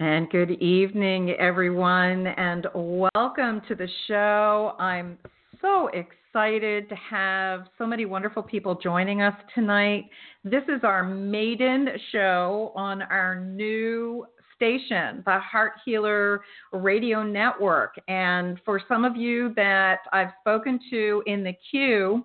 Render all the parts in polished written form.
And good evening, everyone, and welcome to the show. I'm so excited to have so many wonderful people joining us tonight. This is our maiden show on our new station, the Heart Healer Radio Network. And for some of you that I've spoken to in the queue,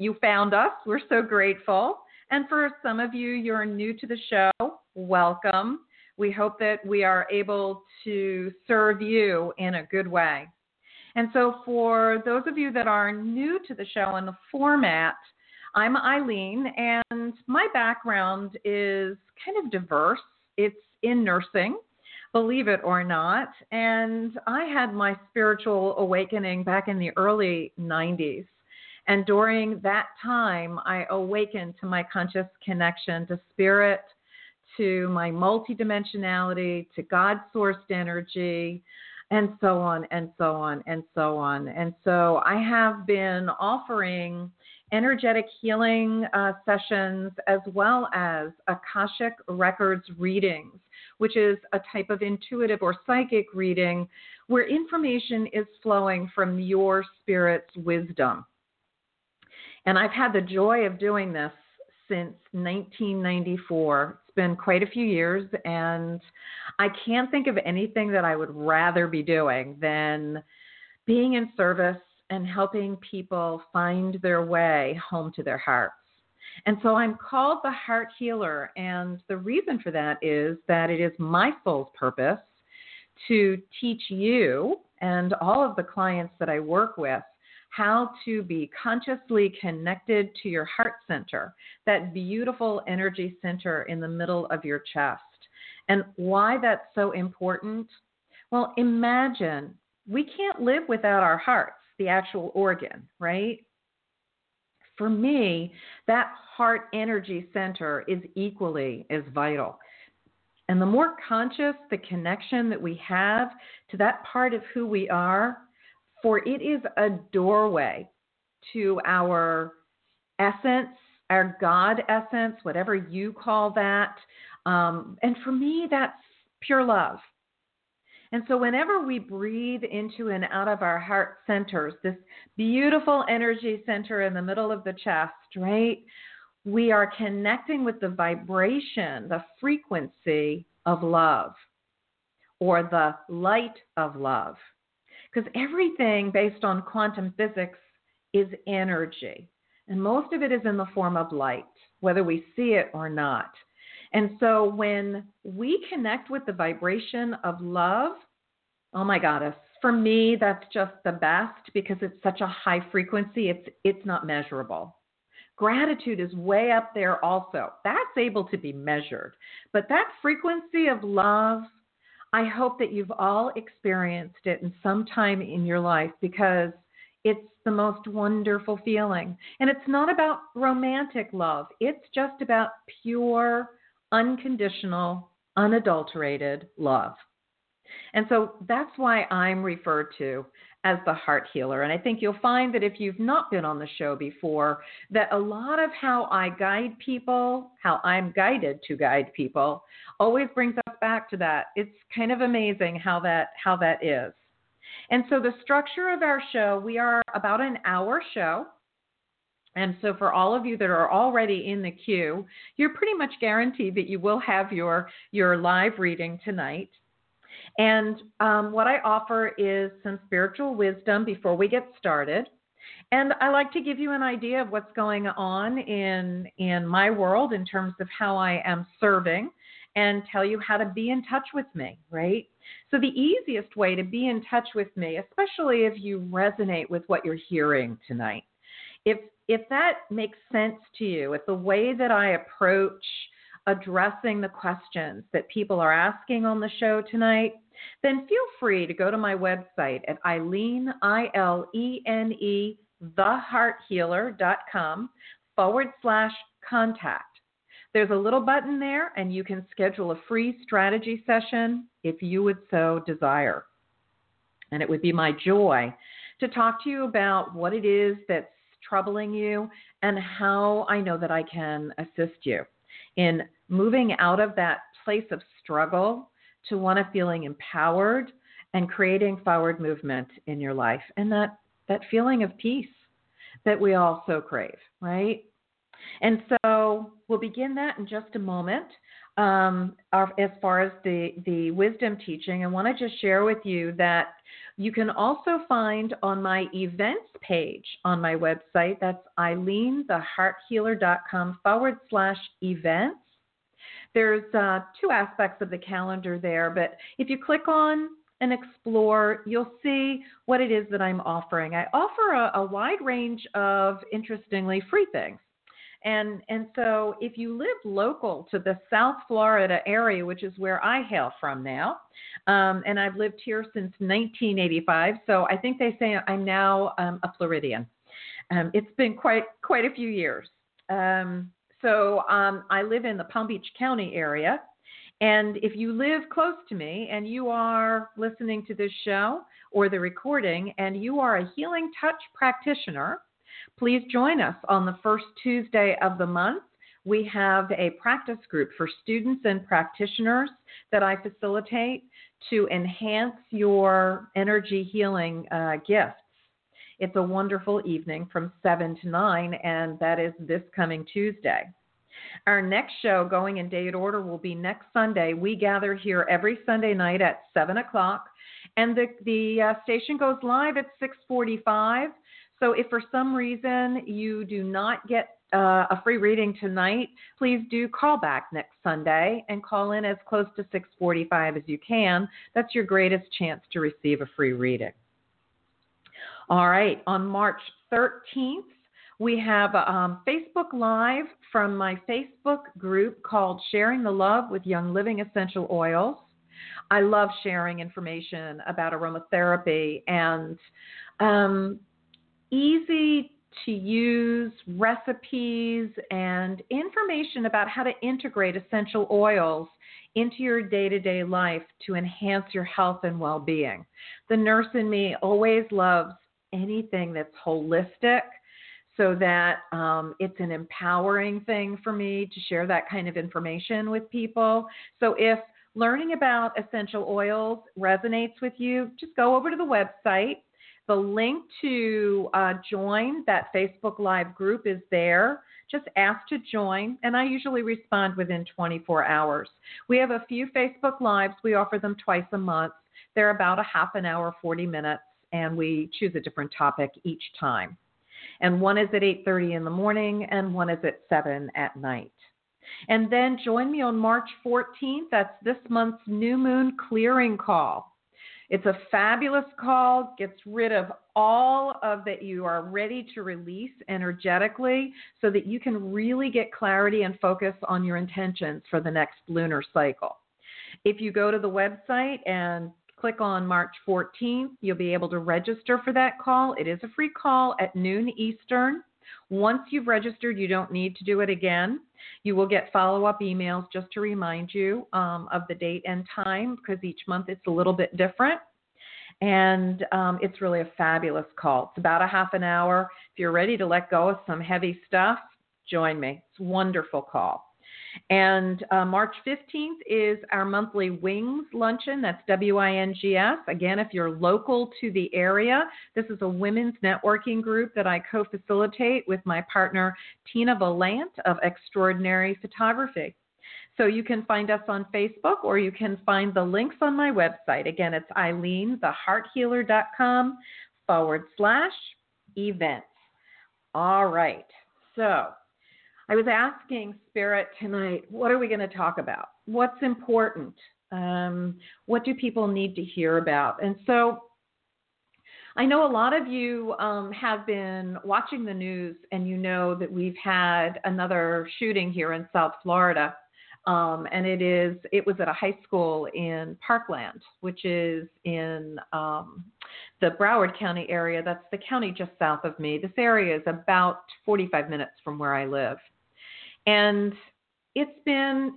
you found us. We're so grateful. And for some of you, you're new to the show, welcome. We hope that we are able to serve you in a good way. And so for those of you that are new to the show and the format, I'm Ilene, and my background is kind of diverse. It's in nursing, believe it or not. And I had my spiritual awakening back in the early 90s. And during that time, I awakened to my conscious connection to spirit, to my multidimensionality, to God-sourced energy, and so on, and so on, and so on. And so I have been offering energetic healing sessions as well as Akashic Records readings, which is a type of intuitive or psychic reading where information is flowing from your spirit's wisdom. And I've had the joy of doing this since 1994. It's been quite a few years, and I can't think of anything that I would rather be doing than being in service and helping people find their way home to their hearts. And so I'm called the Heart Healer, and the reason for that is that it is my soul's purpose to teach you and all of the clients that I work with how to be consciously connected to your heart center, that beautiful energy center in the middle of your chest. And why that's so important? Well, imagine we can't live without our hearts, the actual organ, right? For me, that heart energy center is equally as vital. And the more conscious the connection that we have to that part of who we are, for it is a doorway to our essence, our God essence, whatever you call that. And for me, that's pure love. And so whenever we breathe into and out of our heart centers, this beautiful energy center in the middle of the chest, right, we are connecting with the vibration, the frequency of love, or the light of love. Because everything based on quantum physics is energy, and most of it is in the form of light, whether we see it or not. And so when we connect with the vibration of love, oh my goddess, for me, that's just the best because it's such a high frequency, it's not measurable. Gratitude is way up there also. That's able to be measured. But that frequency of love, I hope that you've all experienced it in some time in your life, because it's the most wonderful feeling. And it's not about romantic love. It's just about pure, unconditional, unadulterated love. And so that's why I'm referred to as the Heart Healer. And I think you'll find that if you've not been on the show before, that a lot of how I guide people, how I'm guided to guide people, always brings us back to that. It's kind of amazing how that is. And so the structure of our show, we are about an hour show. And so for all of you that are already in the queue, you're pretty much guaranteed that you will have your live reading tonight. And what I offer is some spiritual wisdom before we get started. And I like to give you an idea of what's going on in my world in terms of how I am serving, and tell you how to be in touch with me, right? So the easiest way to be in touch with me, especially if you resonate with what you're hearing tonight, if that makes sense to you, if the way that I approach addressing the questions that people are asking on the show tonight, then feel free to go to my website at Ilene, I-L-E-N-E, thehearthealer.com /contact. There's a little button there, and you can schedule a free strategy session if you would so desire. And it would be my joy to talk to you about what it is that's troubling you and how I know that I can assist you in moving out of that place of struggle to one of feeling empowered and creating forward movement in your life, and that feeling of peace that we all so crave, right? And so we'll begin that in just a moment. As far as the wisdom teaching, I want to just share with you that you can also find on my events page on my website, that's IleneTheHeartHealer.com /events. There's two aspects of the calendar there, but if you click on and explore, you'll see what it is that I'm offering. I offer a wide range of, interestingly, free things. And so if you live local to the South Florida area, which is where I hail from now, and I've lived here since 1985, so I think they say I'm now a Floridian. It's been quite a few years. So I live in the Palm Beach County area, and if you live close to me and you are listening to this show or the recording and you are a healing touch practitioner, please join us on the first Tuesday of the month. We have a practice group for students and practitioners that I facilitate to enhance your energy healing gifts. It's a wonderful evening from 7 to 9, and that is this coming Tuesday. Our next show, going in date order, will be next Sunday. We gather here every Sunday night at 7 o'clock, and the station goes live at 6:45. So if for some reason you do not get a free reading tonight, please do call back next Sunday and call in as close to 6:45 as you can. That's your greatest chance to receive a free reading. All right, on March 13th, we have a Facebook Live from my Facebook group called Sharing the Love with Young Living Essential Oils. I love sharing information about aromatherapy and easy-to-use recipes and information about how to integrate essential oils into your day-to-day life to enhance your health and well-being. The nurse in me always loves anything that's holistic, so that it's an empowering thing for me to share that kind of information with people. So if learning about essential oils resonates with you, just go over to the website. The link to join that Facebook Live group is there. Just ask to join, and I usually respond within 24 hours. We have a few Facebook Lives. We offer them twice a month. They're about a half an hour, 40 minutes, and we choose a different topic each time. And one is at 8:30 in the morning, and one is at 7 at night. And then join me on March 14th. That's this month's New Moon Clearing Call. It's a fabulous call, gets rid of all of that you are ready to release energetically so that you can really get clarity and focus on your intentions for the next lunar cycle. If you go to the website and click on March 14th, you'll be able to register for that call. It is a free call at noon Eastern. Once you've registered, you don't need to do it again. You will get follow-up emails just to remind you of the date and time, because each month it's a little bit different. And it's really a fabulous call. It's about a half an hour. If you're ready to let go of some heavy stuff, join me. It's a wonderful call. And March 15th is our monthly Wings Luncheon. That's WINGS. Again, if you're local to the area, this is a women's networking group that I co-facilitate with my partner, Tina Volant of Extraordinary Photography. So you can find us on Facebook, or you can find the links on my website. Again, it's IleneTheHeartHealer.com /events. All right. So I was asking Spirit tonight, what are we going to talk about? What's important? What do people need to hear about? And so I know a lot of you have been watching the news, and you know that we've had another shooting here in South Florida. And it was at a high school in Parkland, which is in the Broward County area. That's the county just south of me. This area is about 45 minutes from where I live. And it's been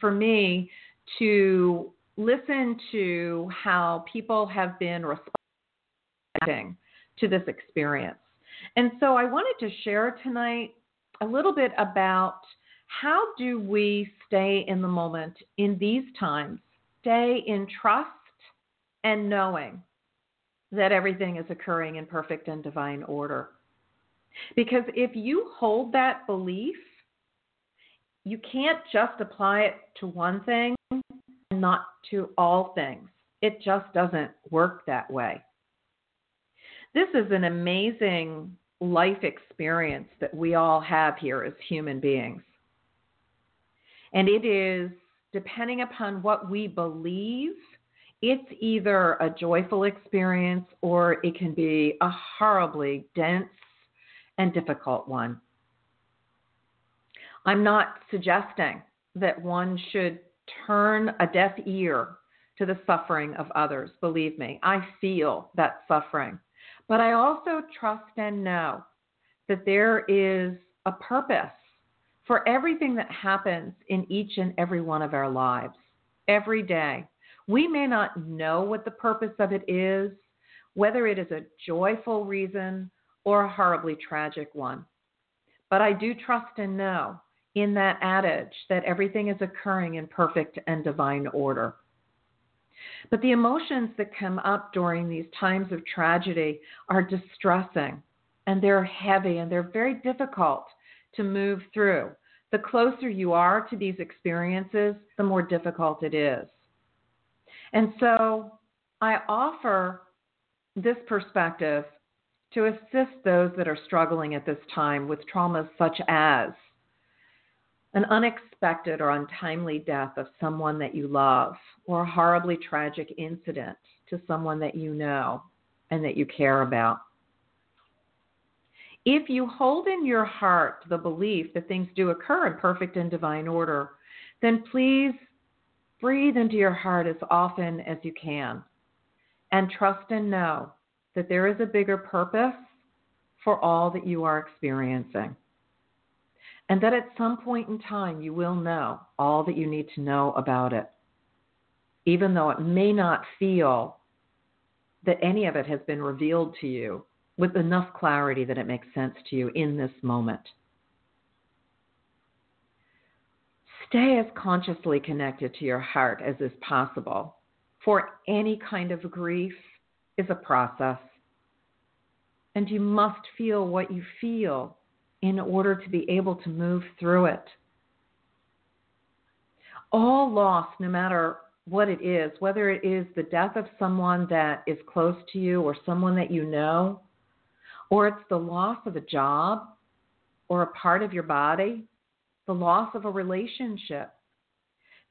for me to listen to how people have been responding to this experience. And so I wanted to share tonight a little bit about how do we stay in the moment in these times, stay in trust and knowing that everything is occurring in perfect and divine order? Because if you hold that belief, you can't just apply it to one thing and not to all things. It just doesn't work that way. This is an amazing life experience that we all have here as human beings. And it is, depending upon what we believe, it's either a joyful experience or it can be a horribly dense and difficult one. I'm not suggesting that one should turn a deaf ear to the suffering of others. Believe me, I feel that suffering. But I also trust and know that there is a purpose for everything that happens in each and every one of our lives, every day. We may not know what the purpose of it is, whether it is a joyful reason or a horribly tragic one. But I do trust and know in that adage that everything is occurring in perfect and divine order. But the emotions that come up during these times of tragedy are distressing, and they're heavy, and they're very difficult to move through. The closer you are to these experiences, the more difficult it is. And so I offer this perspective to assist those that are struggling at this time with traumas such as an unexpected or untimely death of someone that you love, or a horribly tragic incident to someone that you know and that you care about. If you hold in your heart the belief that things do occur in perfect and divine order, then please breathe into your heart as often as you can and trust and know that there is a bigger purpose for all that you are experiencing, and that at some point in time you will know all that you need to know about it, even though it may not feel that any of it has been revealed to you with enough clarity that it makes sense to you in this moment. Stay as consciously connected to your heart as is possible, for any kind of grief is a process, and you must feel what you feel in order to be able to move through it. All loss, no matter what it is, whether it is the death of someone that is close to you or someone that you know, or it's the loss of a job or a part of your body, the loss of a relationship,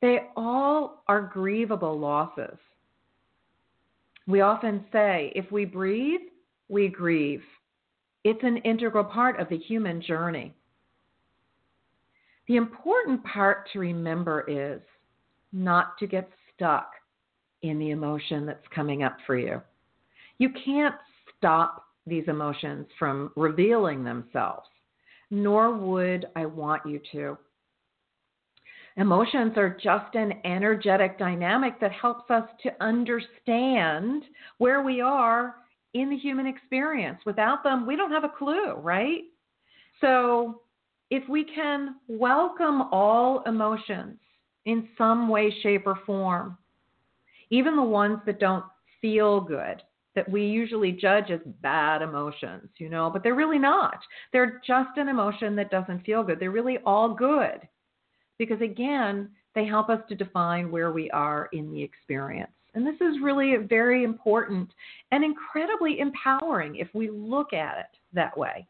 they all are grievable losses. We often say, if we breathe, we grieve. It's an integral part of the human journey. The important part to remember is not to get stuck in the emotion that's coming up for you. You can't stop these emotions from revealing themselves, nor would I want you to. Emotions are just an energetic dynamic that helps us to understand where we are in the human experience. Without them, we don't have a clue, right? So if we can welcome all emotions in some way, shape, or form, even the ones that don't feel good, that we usually judge as bad emotions, you know, but they're really not. They're just an emotion that doesn't feel good. They're really all good. Because again, they help us to define where we are in the experience. And this is really very important and incredibly empowering if we look at it that way.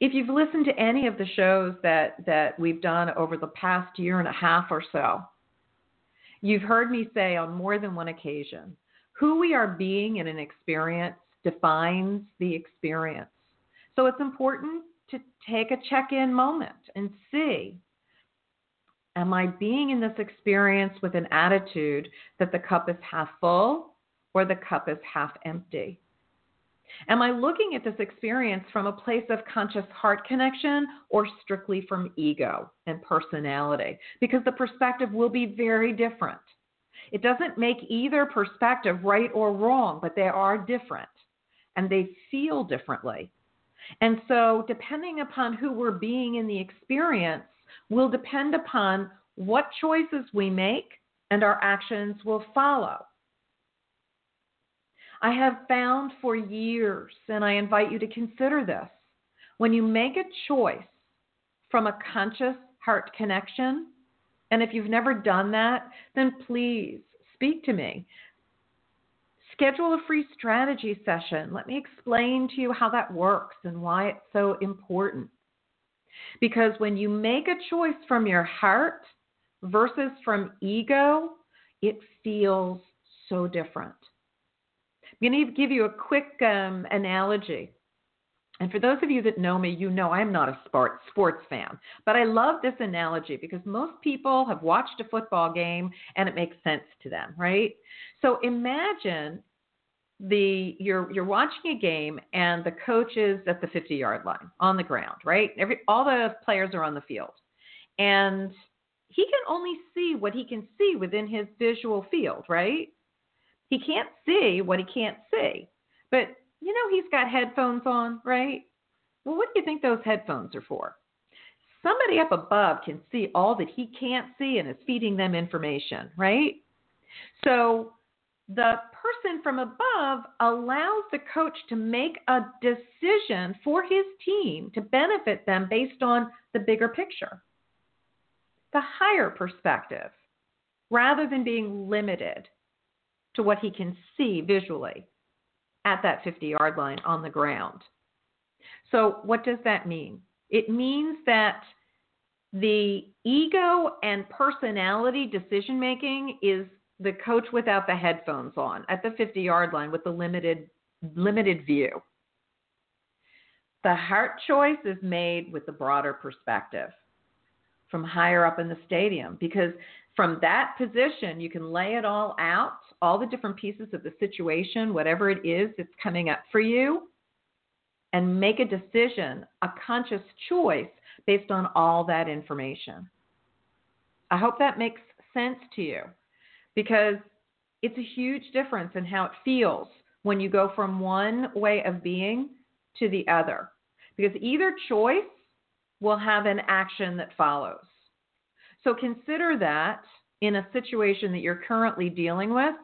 If you've listened to any of the shows that we've done over the past year and a half or so, you've heard me say on more than one occasion, who we are being in an experience defines the experience. So it's important to take a check-in moment and see, am I being in this experience with an attitude that the cup is half full or the cup is half empty? Am I looking at this experience from a place of conscious heart connection or strictly from ego and personality? Because the perspective will be very different. It doesn't make either perspective right or wrong, but they are different and they feel differently. And so depending upon who we're being in the experience will depend upon what choices we make, and our actions will follow. I have found for years, and I invite you to consider this, when you make a choice from a conscious heart connection, and if you've never done that, then please speak to me. Schedule a free strategy session. Let me explain to you how that works and why it's so important. Because when you make a choice from your heart versus from ego, it feels so different. I'm going to give you a quick analogy. And for those of you that know me, you know I'm not a sports fan. But I love this analogy because most people have watched a football game and it makes sense to them, right? So imagine you're watching a game and the coach is at the 50-yard line on the ground, right? All the players are on the field. And he can only see what he can see within his visual field, right? He can't see what he can't see. But you know, he's got headphones on, right? Well, what do you think those headphones are for? Somebody up above can see all that he can't see and is feeding them information, right? So the person from above allows the coach to make a decision for his team to benefit them based on the bigger picture, the higher perspective, rather than being limited to what he can see visually at that 50-yard line on the ground. So what does that mean? It means that the ego and personality decision-making is the coach without the headphones on at the 50-yard line with the limited view. The heart choice is made with the broader perspective from higher up in the stadium, because from that position, you can lay it all out, all the different pieces of the situation, whatever it is that's coming up for you, and make a decision, a conscious choice based on all that information. I hope that makes sense to you, because it's a huge difference in how it feels when you go from one way of being to the other, because either choice will have an action that follows. So consider that in a situation that you're currently dealing with.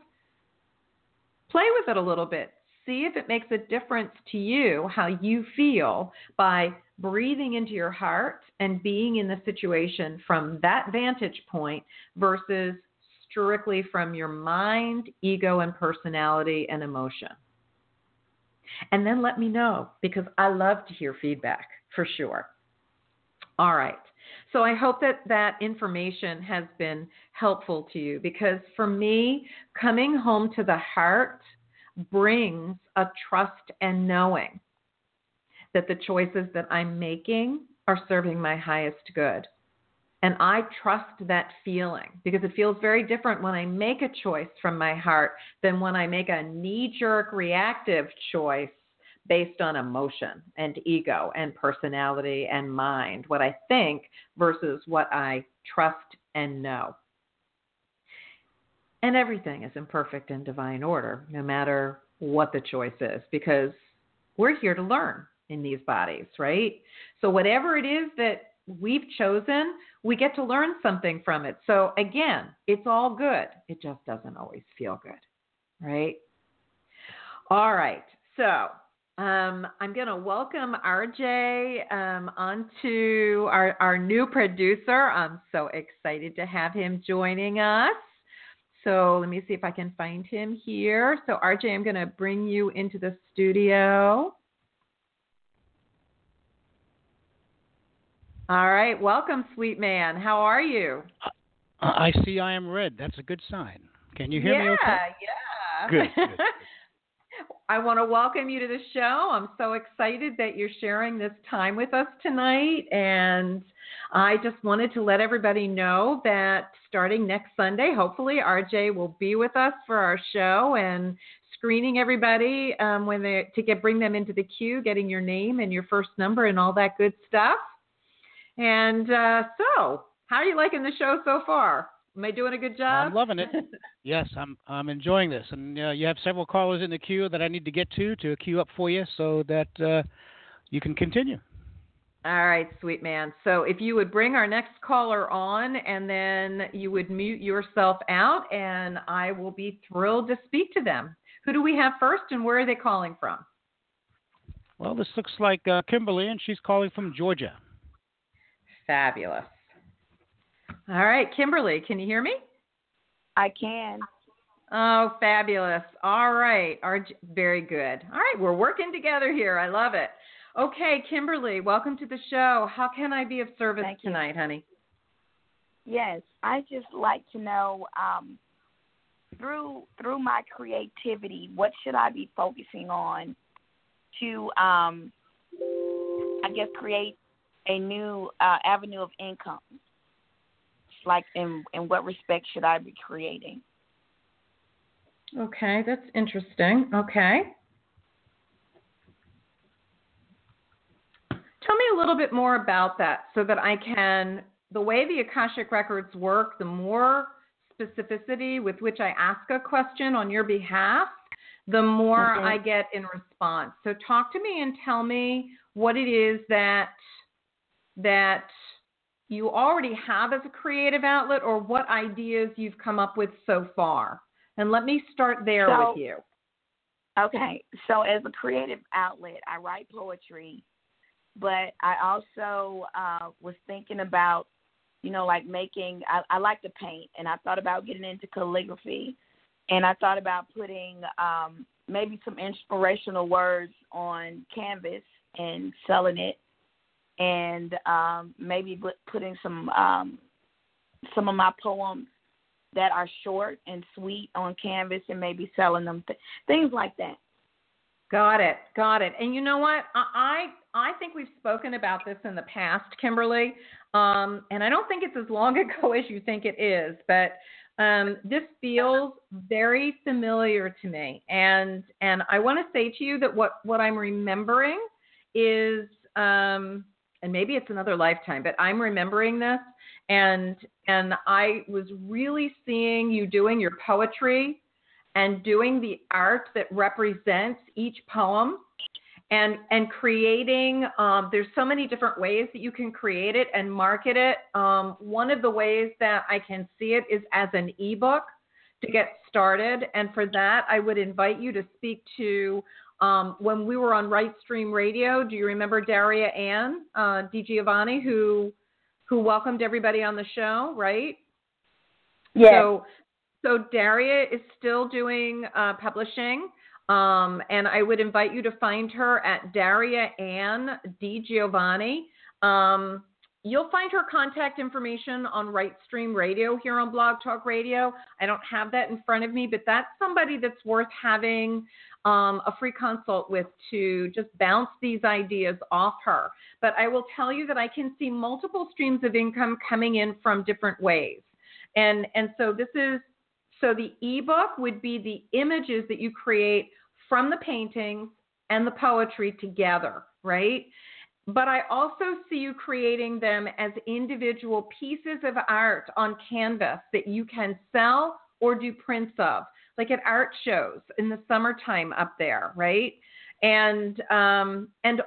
Play with it a little bit. See if it makes a difference to you, how you feel by breathing into your heart and being in the situation from that vantage point versus strictly from your mind, ego, and personality and emotion. And then let me know, because I love to hear feedback for sure. All right. So I hope that information has been helpful to you, because for me, coming home to the heart brings a trust and knowing that the choices that I'm making are serving my highest good. And I trust that feeling because it feels very different when I make a choice from my heart than when I make a knee-jerk reactive choice based on emotion and ego and personality and mind, what I think versus what I trust and know. And everything is in perfect and divine order, no matter what the choice is, because we're here to learn in these bodies, right? So whatever it is that we've chosen, we get to learn something from it. So again, it's all good. It just doesn't always feel good, right? All right. So I'm going to welcome RJ onto our new producer. I'm so excited to have him joining us. So let me see if I can find him here. So RJ, I'm going to bring you into the studio. All right. Welcome, sweet man. How are you? I see I am red. That's a good sign. Can you hear me okay? Yeah. Good. I want to welcome you to the show. I'm so excited that you're sharing this time with us tonight. And I just wanted to let everybody know that starting next Sunday, hopefully RJ will be with us for our show and screening everybody when they bring them into the queue, getting your name and your first number and all that good stuff. And so, how are you liking the show so far? Am I doing a good job? I'm loving it. Yes, I'm enjoying this. And you have several callers in the queue that I need to get to queue up for you so that you can continue. All right, sweet man. So if you would bring our next caller on and then you would mute yourself out, and I will be thrilled to speak to them. Who do we have first and where are they calling from? Well, this looks like Kimberly, and she's calling from Georgia. Fabulous. All right, Kimberly, can you hear me? I can. Oh, fabulous. All right. Very good. All right, we're working together here. I love it. Okay, Kimberly, welcome to the show. How can I be of service tonight, honey? Yes, I just like to know through my creativity, what should I be focusing on to, I guess, create a new avenue of income? Like in what respect should I be creating? Okay, that's interesting. Okay. Tell me a little bit more about that so that I can, the way the Akashic Records work, the more specificity with which I ask a question on your behalf, the more I get in response. So talk to me and tell me what it is that you already have as a creative outlet or what ideas you've come up with so far. And let me start there with you. Okay. So as a creative outlet, I write poetry, but I also was thinking about, like making, I like to paint, and I thought about getting into calligraphy, and I thought about putting maybe some inspirational words on canvas and selling it. And maybe putting some of my poems that are short and sweet on canvas and maybe selling them, things like that. Got it. And you know what? I think we've spoken about this in the past, Kimberly, and I don't think it's as long ago as you think it is, but this feels very familiar to me. And I want to say to you that what I'm remembering is and maybe it's another lifetime, but I'm remembering this. And I was really seeing you doing your poetry and doing the art that represents each poem and creating. There's so many different ways that you can create it and market it. One of the ways that I can see it is as an ebook to get started. And for that, I would invite you to speak to when we were on Rightstream Radio, do you remember Daria Ann DiGiovanni, who welcomed everybody on the show, right? Yeah. So Daria is still doing publishing, and I would invite you to find her at Daria Ann DiGiovanni. You'll find her contact information on Rightstream Radio here on Blog Talk Radio. I don't have that in front of me, but that's somebody that's worth having a free consult with to just bounce these ideas off her. But I will tell you that I can see multiple streams of income coming in from different ways. And so this is, so the ebook would be the images that you create from the paintings and the poetry together, right? But I also see you creating them as individual pieces of art on canvas that you can sell or do prints of, like at art shows in the summertime up there, right? And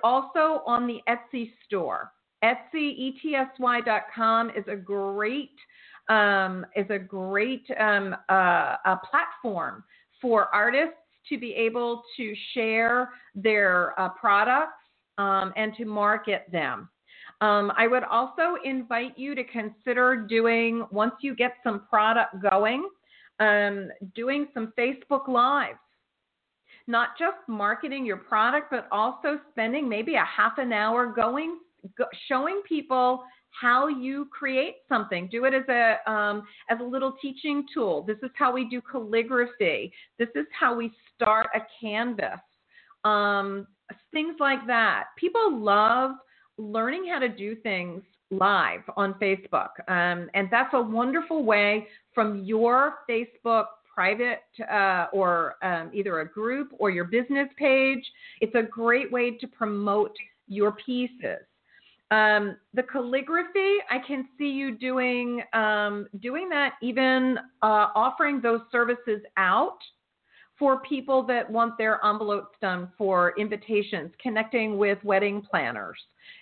also on the Etsy store. Etsy, etsy.com is a great platform for artists to be able to share their products and to market them. I would also invite you to consider doing, once you get some product going, doing some Facebook Lives. Not just marketing your product, but also spending maybe a half an hour showing people how you create something. Do it as a little teaching tool. This is how we do calligraphy. This is how we start a canvas. Things like that. People love learning how to do things live on Facebook. And that's a wonderful way from your Facebook private or either a group or your business page. It's a great way to promote your pieces. The calligraphy, I can see you doing that, even offering those services out for people that want their envelopes done for invitations, connecting with wedding planners,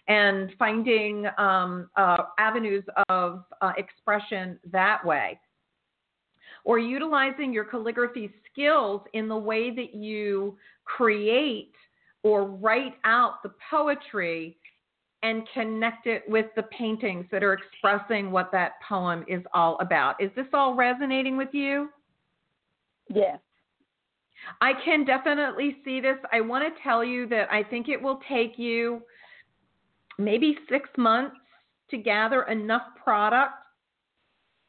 and finding avenues of expression that way. Or utilizing your calligraphy skills in the way that you create or write out the poetry and connect it with the paintings that are expressing what that poem is all about. Is this all resonating with you? Yes. I can definitely see this. I want to tell you that I think it will take you maybe 6 months to gather enough product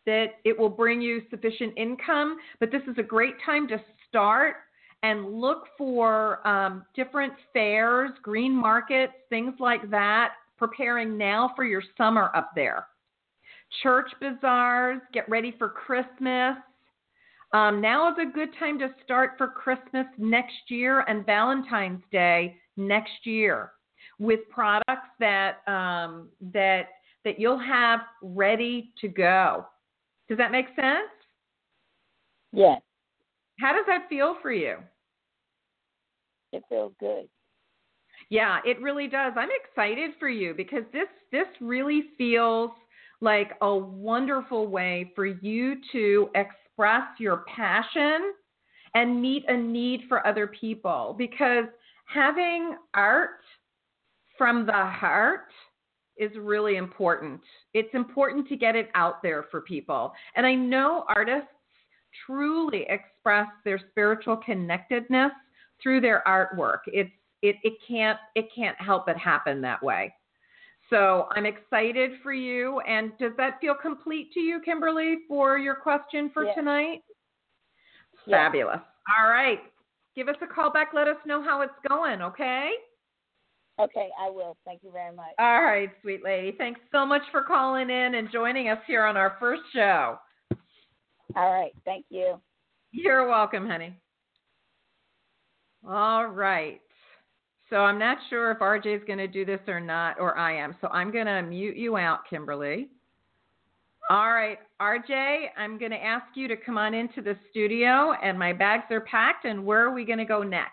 that it will bring you sufficient income. But this is a great time to start and look for different fairs, green markets, things like that, preparing now for your summer up there. Church bazaars, get ready for Christmas. Now is a good time to start for Christmas next year and Valentine's Day next year with products that that you'll have ready to go. Does that make sense? Yes. How does that feel for you? It feels good. Yeah, it really does. I'm excited for you because this really feels like a wonderful way for you to express your passion and meet a need for other people, because having art from the heart is really important. It's important to get it out there for people. And I know artists truly express their spiritual connectedness through their artwork. It can't help but happen that way. So I'm excited for you. And does that feel complete to you, Kimberly, for your question for tonight? Yeah. Fabulous. All right. Give us a call back. Let us know how it's going, okay? Okay, I will. Thank you very much. All right, sweet lady. Thanks so much for calling in and joining us here on our first show. All right. Thank you. You're welcome, honey. All right. So I'm not sure if RJ is going to do this or not, or I am. So I'm going to mute you out, Kimberly. All right, RJ, I'm going to ask you to come on into the studio, and my bags are packed. And where are we going to go next?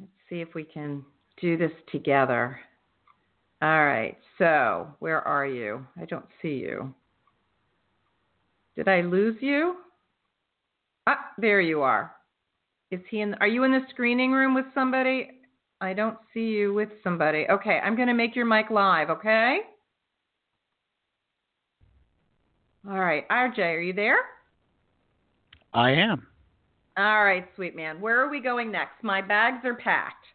Let's see if we can do this together. All right, so where are you? I don't see you. Did I lose you? Ah, there you are. Are you in the screening room with somebody? I don't see you with somebody. Okay, I'm going to make your mic live, okay? All right, RJ, are you there? I am. All right, sweet man. Where are we going next? My bags are packed.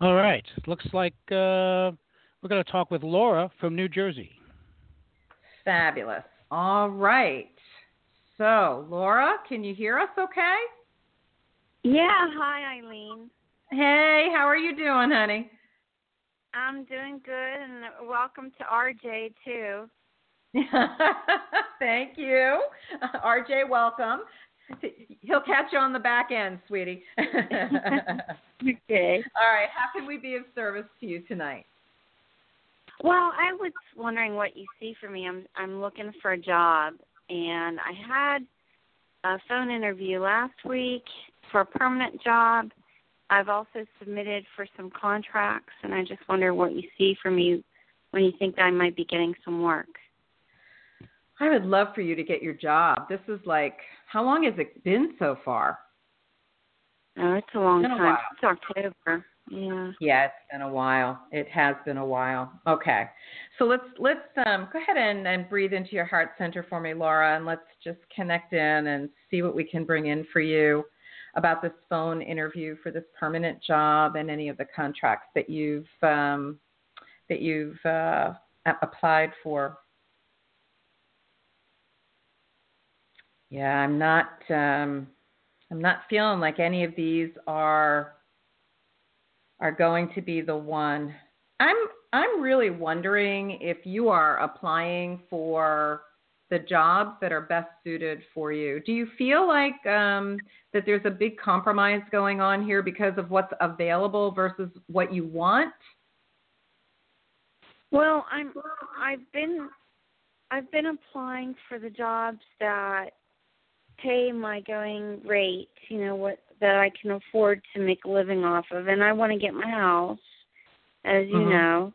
All right. Looks like we're going to talk with Laura from New Jersey. Fabulous. All right. So, Laura, can you hear us okay? Yeah. Hi, Ilene. Hey, how are you doing, honey? I'm doing good, and welcome to RJ, too. Thank you. RJ, welcome. He'll catch you on the back end, sweetie. Okay. All right. How can we be of service to you tonight? Well, I was wondering what you see for me. I'm looking for a job, and I had a phone interview last week for a permanent job. I've also submitted for some contracts, and I just wonder what you see for me when you think I might be getting some work. I would love for you to get your job. This is like, how long has it been so far? Oh, it's a long time. It's October. Yeah. Yeah, it's been a while. It has been a while. Okay. So let's go ahead and breathe into your heart center for me, Laura, and let's just connect in and see what we can bring in for you about this phone interview for this permanent job and any of the contracts that you've applied for. Yeah, I'm not feeling like any of these are going to be the one. I'm really wondering if you are applying for the jobs that are best suited for you. Do you feel like that there's a big compromise going on here because of what's available versus what you want? Well, I've been applying for the jobs that pay my going rate, that I can afford to make a living off of, and I want to get my house, as you know.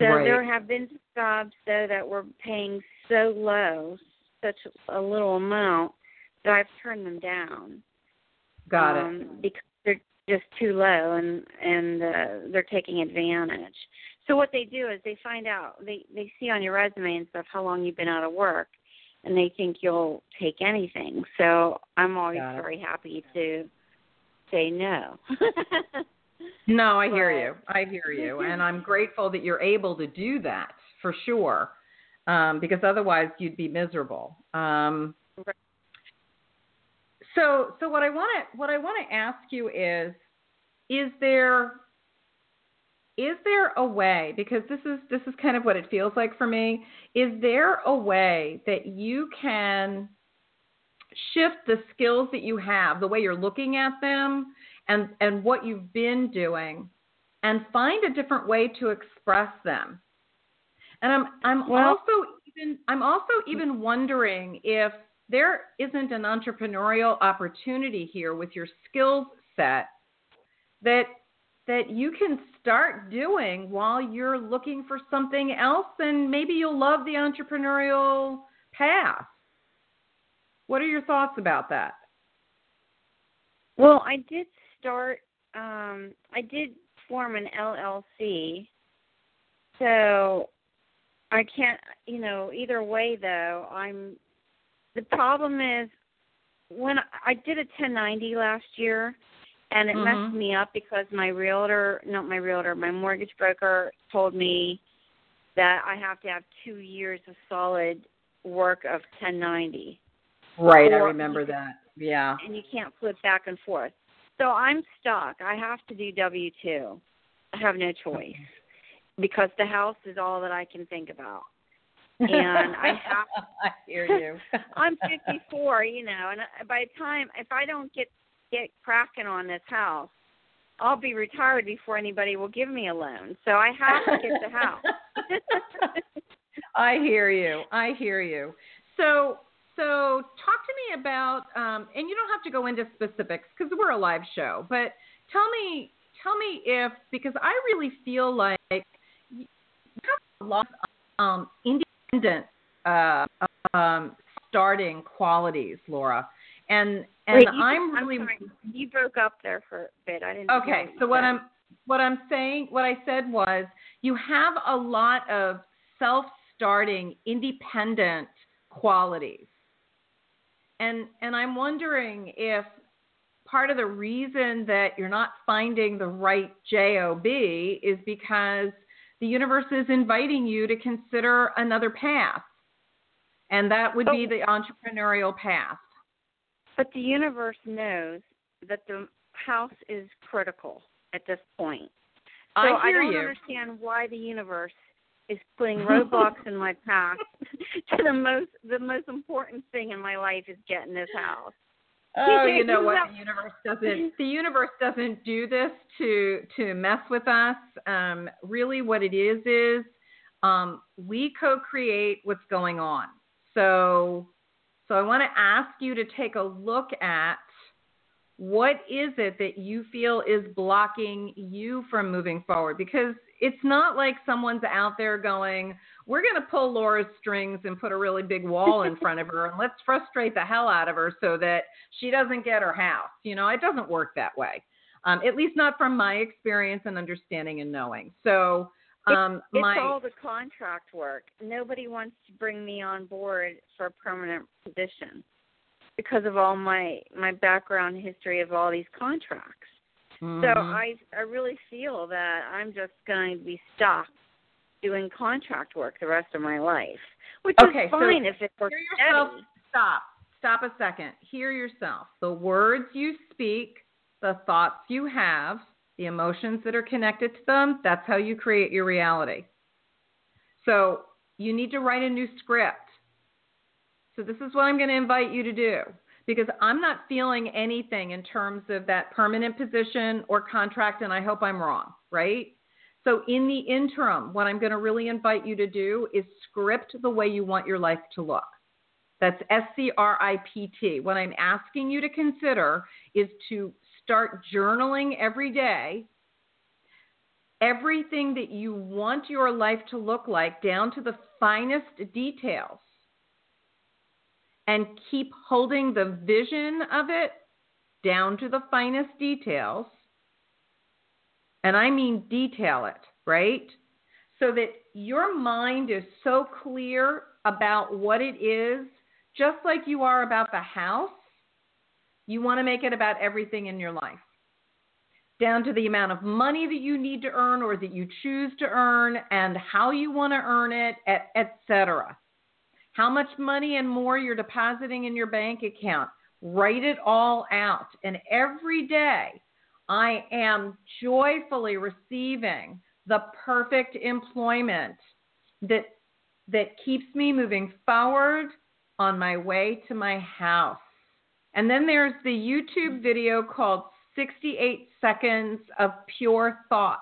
So right. There have been jobs, though, that were paying so low, such a little amount, that I've turned them down. Got it. Because they're just too low, and they're taking advantage. So what they do is they find out, they see on your resume and stuff how long you've been out of work, and they think you'll take anything. So I'm always very happy to say no. No, I hear you. And I'm grateful that you're able to do that, for sure, because otherwise you'd be miserable. Right. So what I want to ask you is there a way, because this is kind of what it feels like for me, is there a way that you can shift the skills that you have, the way you're looking at them and what you've been doing, and find a different way to express them? And I'm also even wondering if there isn't an entrepreneurial opportunity here with your skills set that you can start doing while you're looking for something else, and maybe you'll love the entrepreneurial path. What are your thoughts about that? Well, I did start, I did form an LLC, so I can't, either way, though, the problem is when I did a 1090 last year, and it messed me up because my mortgage broker told me that I have to have 2 years of solid work of 1090. Right, I remember that. Yeah. And you can't flip back and forth. So I'm stuck. I have to do W-2. I have no choice because the house is all that I can think about. And I hear you. I'm 54, and by the time, if I don't get cracking on this house, I'll be retired before anybody will give me a loan. So I have to get the house. I hear you. So talk to me about, and you don't have to go into specifics because we're a live show, but tell me if, because I really feel like you have a lot of independent starting qualities, Laura. And wait, you broke up there for a bit. I didn't. Okay, so what I said was you have a lot of self-starting, independent qualities, and I'm wondering if part of the reason that you're not finding the right job is because the universe is inviting you to consider another path. And that would be the entrepreneurial path. But the universe knows that the house is critical at this point. So I don't understand why the universe is putting roadblocks in my path to the most important thing in my life is getting this house. Oh, you know what? The universe doesn't do this to mess with us. Really what it is we co-create what's going on. So I want to ask you to take a look at what is it that you feel is blocking you from moving forward? Because it's not like someone's out there going, we're going to pull Laura's strings and put a really big wall in front of her and let's frustrate the hell out of her so that she doesn't get her house. You know, it doesn't work that way, at least not from my experience and understanding and knowing. So it's all the contract work. Nobody wants to bring me on board for a permanent position, because of all my background history of all these contracts. Mm-hmm. So I really feel that I'm just going to be stuck doing contract work the rest of my life, which is fine if it works. Stop a second. Hear yourself. The words you speak, the thoughts you have, the emotions that are connected to them, that's how you create your reality. So you need to write a new script. So this is what I'm going to invite you to do, because I'm not feeling anything in terms of that permanent position or contract, and I hope I'm wrong, right? So in the interim, what I'm going to really invite you to do is script the way you want your life to look. That's script. What I'm asking you to consider is to start journaling every day, everything that you want your life to look like down to the finest details. And keep holding the vision of it down to the finest details. And I mean detail it, right? So that your mind is so clear about what it is, just like you are about the house, you want to make it about everything in your life. Down to the amount of money that you need to earn or that you choose to earn and how you want to earn it, etc. How much money and more you're depositing in your bank account. Write it all out. And every day, I am joyfully receiving the perfect employment that keeps me moving forward on my way to my house. And then there's the YouTube video called 68 Seconds of Pure Thought.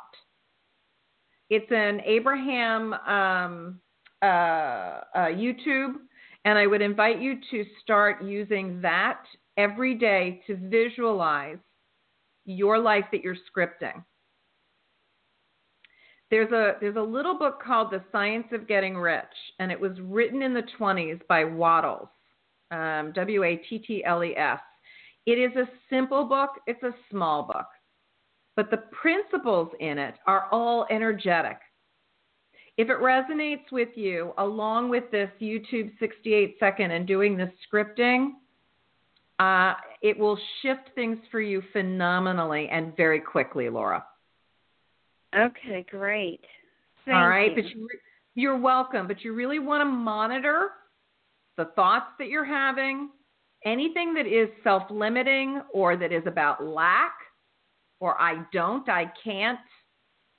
It's an Abraham YouTube, and I would invite you to start using that every day to visualize your life that you're scripting. There's a little book called The Science of Getting Rich, and it was written in the 1920s by Wattles, Wattles. It is a simple book. It's a small book, but the principles in it are all energetic. If it resonates with you, along with this YouTube 68-second and doing this scripting, it will shift things for you phenomenally and very quickly, Laura. Okay, great. All right, but you're welcome. But you really want to monitor the thoughts that you're having, anything that is self-limiting or that is about lack or I can't.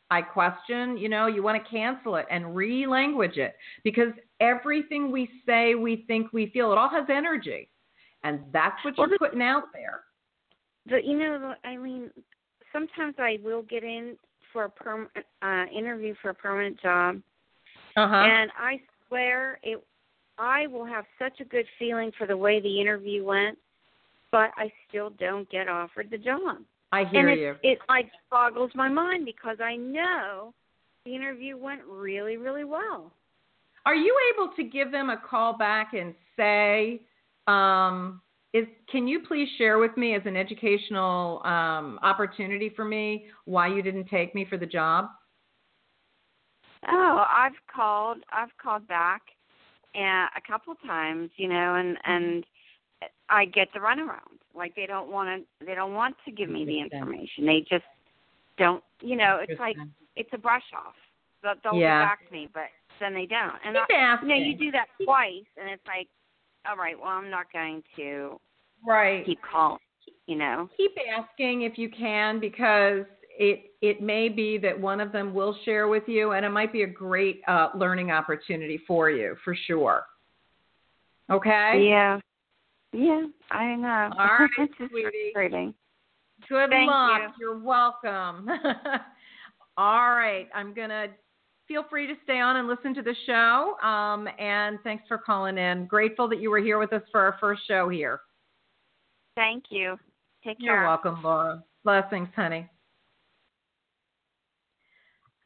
I question, you know, you want to cancel it and re-language it, because everything we say, we think, we feel, it all has energy. And that's what you're putting out there. But, you know, Ilene, sometimes I will get in for a interview for a permanent job. Uh-huh. And I swear I will have such a good feeling for the way the interview went, but I still don't get offered the job. I hear you. It like boggles my mind, because I know the interview went really, really well. Are you able to give them a call back and say, can you please share with me as an educational opportunity for me why you didn't take me for the job? Oh, I've called back a couple times, you know, and I get the runaround. Like they don't want to give me the information. They just don't. You know, it's like it's a brush off. They'll redact me, but then they don't. And you do that twice, and it's like, all right, well, I'm not going to keep calling. You know, keep asking if you can, because it may be that one of them will share with you, and it might be a great learning opportunity for you, for sure. Okay? Yeah, I know. All right, sweetie. Good luck. You're welcome. All right. I'm going to feel free to stay on and listen to the show. And thanks for calling in. Grateful that you were here with us for our first show here. Thank you. Take care. You're welcome, Laura. Blessings, honey.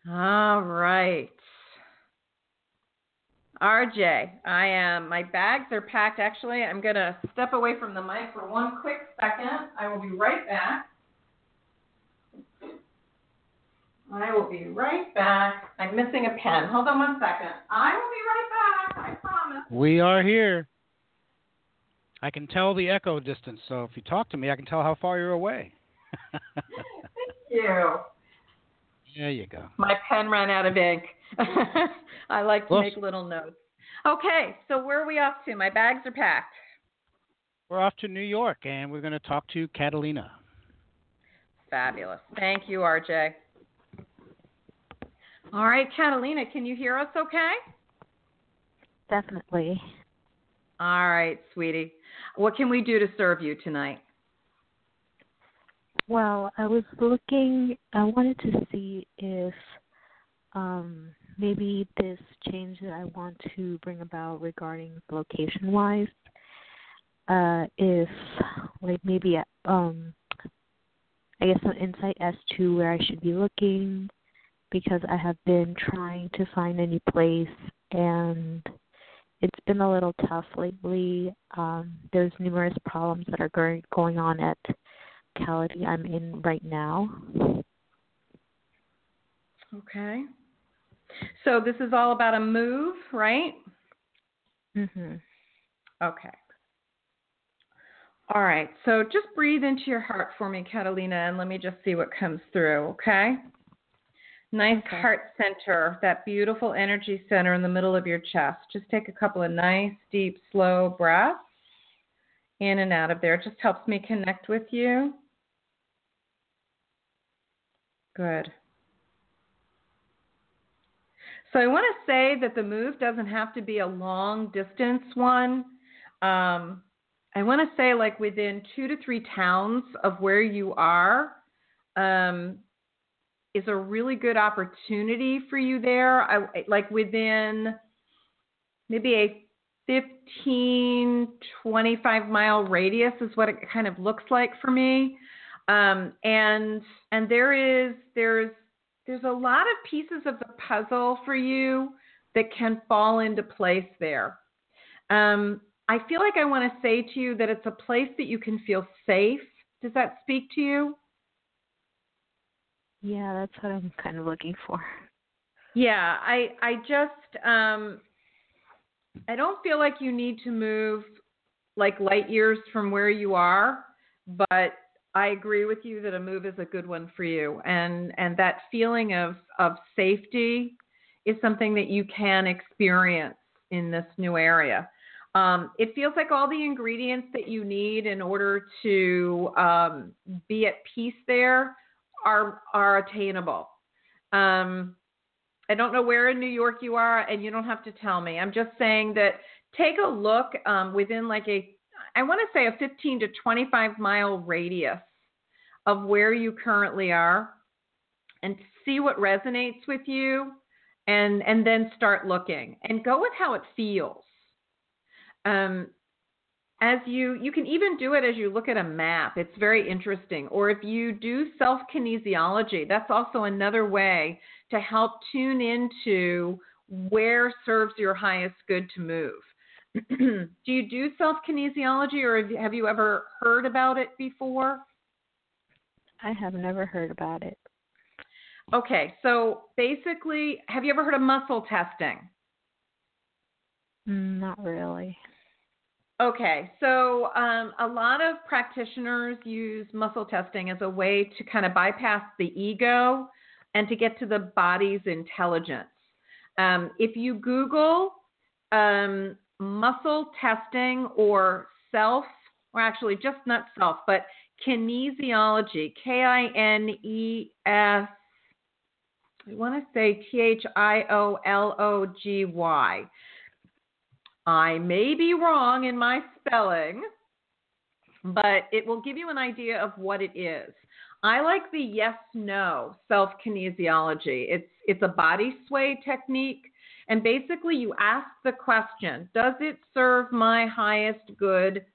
All right. RJ, my bags are packed. Actually, I'm going to step away from the mic for one quick second. I will be right back. I'm missing a pen. Hold on one second. I will be right back. I promise. We are here. I can tell the echo distance, so if you talk to me, I can tell how far you're away. Thank you. There you go. My pen ran out of ink. I like to make little notes. Okay, so where are we off to? My bags are packed. We're off to New York, and we're going to talk to Catalina. Fabulous. Thank you, RJ. All right, Catalina, can you hear us okay? Definitely. All right, sweetie. What can we do to serve you tonight? Well, I wanted to see if maybe this change that I want to bring about regarding location-wise, if like maybe I guess some insight as to where I should be looking, because I have been trying to find a new place and it's been a little tough lately. There's numerous problems that are going on at locality I'm in right now. Okay. So this is all about a move, right? Mm-hmm. Okay. All right. So just breathe into your heart for me, Catalina, and let me just see what comes through, okay? Nice heart center, that beautiful energy center in the middle of your chest. Just take a couple of nice, deep, slow breaths in and out of there. It just helps me connect with you. Good. So I want to say that the move doesn't have to be a long distance one. I want to say like within 2 to 3 towns of where you are, is a really good opportunity for you there. Like within maybe a 15, 25-mile radius is what it kind of looks like for me. And there's a lot of pieces of the puzzle for you that can fall into place there. I feel like I want to say to you that it's a place that you can feel safe. Does that speak to you? Yeah, that's what I'm kind of looking for. Yeah, I just, I don't feel like you need to move like light years from where you are, but I agree with you that a move is a good one for you. And that feeling of safety is something that you can experience in this new area. It feels like all the ingredients that you need in order to be at peace there are attainable. I don't know where in New York you are, and you don't have to tell me. I'm just saying that take a look within like I want to say a 15 to 25-mile radius of where you currently are and see what resonates with you, and then start looking and go with how it feels. As you can even do it as you look at a map. It's very interesting. Or if you do self-kinesiology, that's also another way to help tune into where serves your highest good to move. Do you do self-kinesiology, or have you ever heard about it before? I have never heard about it. Okay, so basically, have you ever heard of muscle testing? Not really. Okay, so a lot of practitioners use muscle testing as a way to kind of bypass the ego and to get to the body's intelligence. If you Google muscle testing or self, or actually just not self, but kinesiology, K-I-N-E-S, I want to say T-H-I-O-L-O-G-Y. I may be wrong in my spelling, but it will give you an idea of what it is. I like the yes-no self-kinesiology. It's a body sway technique, and basically you ask the question, does it serve my highest good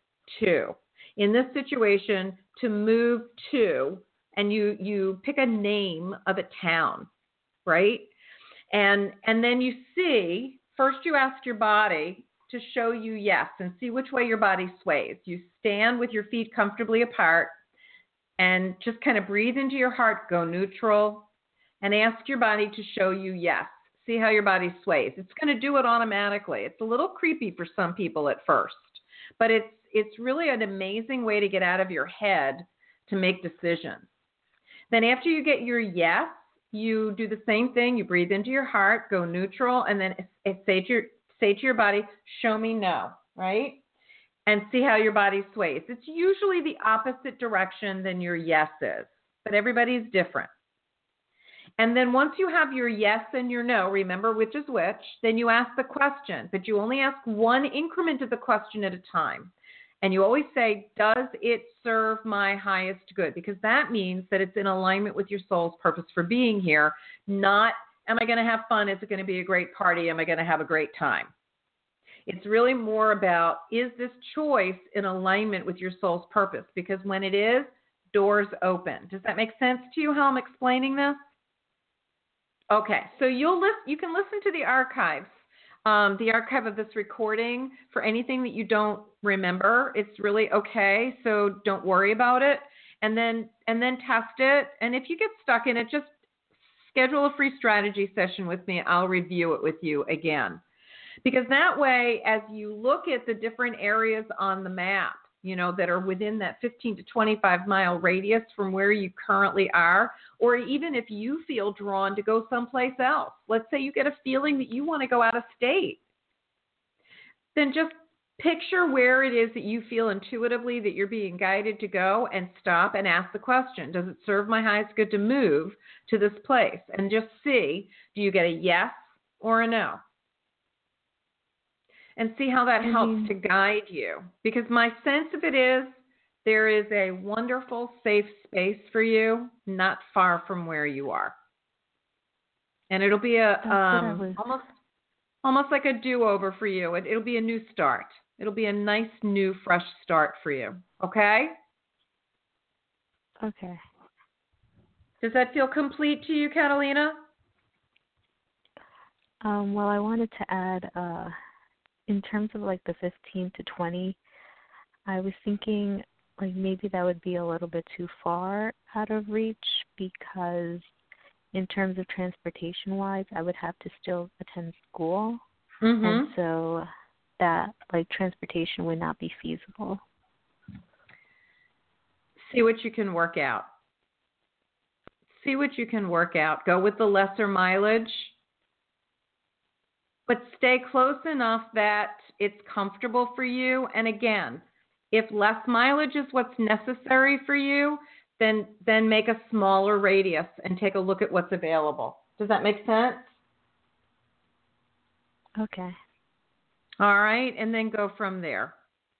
to, in this situation, to move to, and you pick a name of a town, right? And then you see, first you ask your body to show you yes and see which way your body sways. You stand with your feet comfortably apart and just kind of breathe into your heart, go neutral, and ask your body to show you yes. See how your body sways. It's going to do it automatically. It's a little creepy for some people at first, but it's really an amazing way to get out of your head to make decisions. Then after you get your yes, you do the same thing. You breathe into your heart, go neutral, and then say to your body, show me no, right? And see how your body sways. It's usually the opposite direction than your yes is, but everybody's different. And then once you have your yes and your no, remember which is which, then you ask the question, but you only ask one increment of the question at a time. And you always say, does it serve my highest good? Because that means that it's in alignment with your soul's purpose for being here, not, am I going to have fun? Is it going to be a great party? Am I going to have a great time? It's really more about, is this choice in alignment with your soul's purpose? Because when it is, doors open. Does that make sense to you how I'm explaining this? Okay, so you can listen to the archive of this recording for anything that you don't remember. It's really okay, so don't worry about it. And then test it. And if you get stuck in it, just schedule a free strategy session with me. I'll review it with you again. Because that way, as you look at the different areas on the map, that are within that 15 to 25 mile radius from where you currently are, or even if you feel drawn to go someplace else, let's say you get a feeling that you want to go out of state, then just picture where it is that you feel intuitively that you're being guided to go and stop and ask the question, does it serve my highest good to move to this place? And just see, do you get a yes or a no? And see how that helps to guide you. Because my sense of it is there is a wonderful, safe space for you, not far from where you are. And it'll be almost like a do-over for you. It'll be a new start. It'll be a nice, new, fresh start for you. Okay? Okay. Does that feel complete to you, Catalina? Well, I wanted to add... in terms of like the 15 to 20, I was thinking like maybe that would be a little bit too far out of reach because in terms of transportation-wise, I would have to still attend school. Mm-hmm. And so that like transportation would not be feasible. See what you can work out. See what you can work out. Go with the lesser mileage. But stay close enough that it's comfortable for you. And again, if less mileage is what's necessary for you, then make a smaller radius and take a look at what's available. Does that make sense? Okay. All right, and then go from there.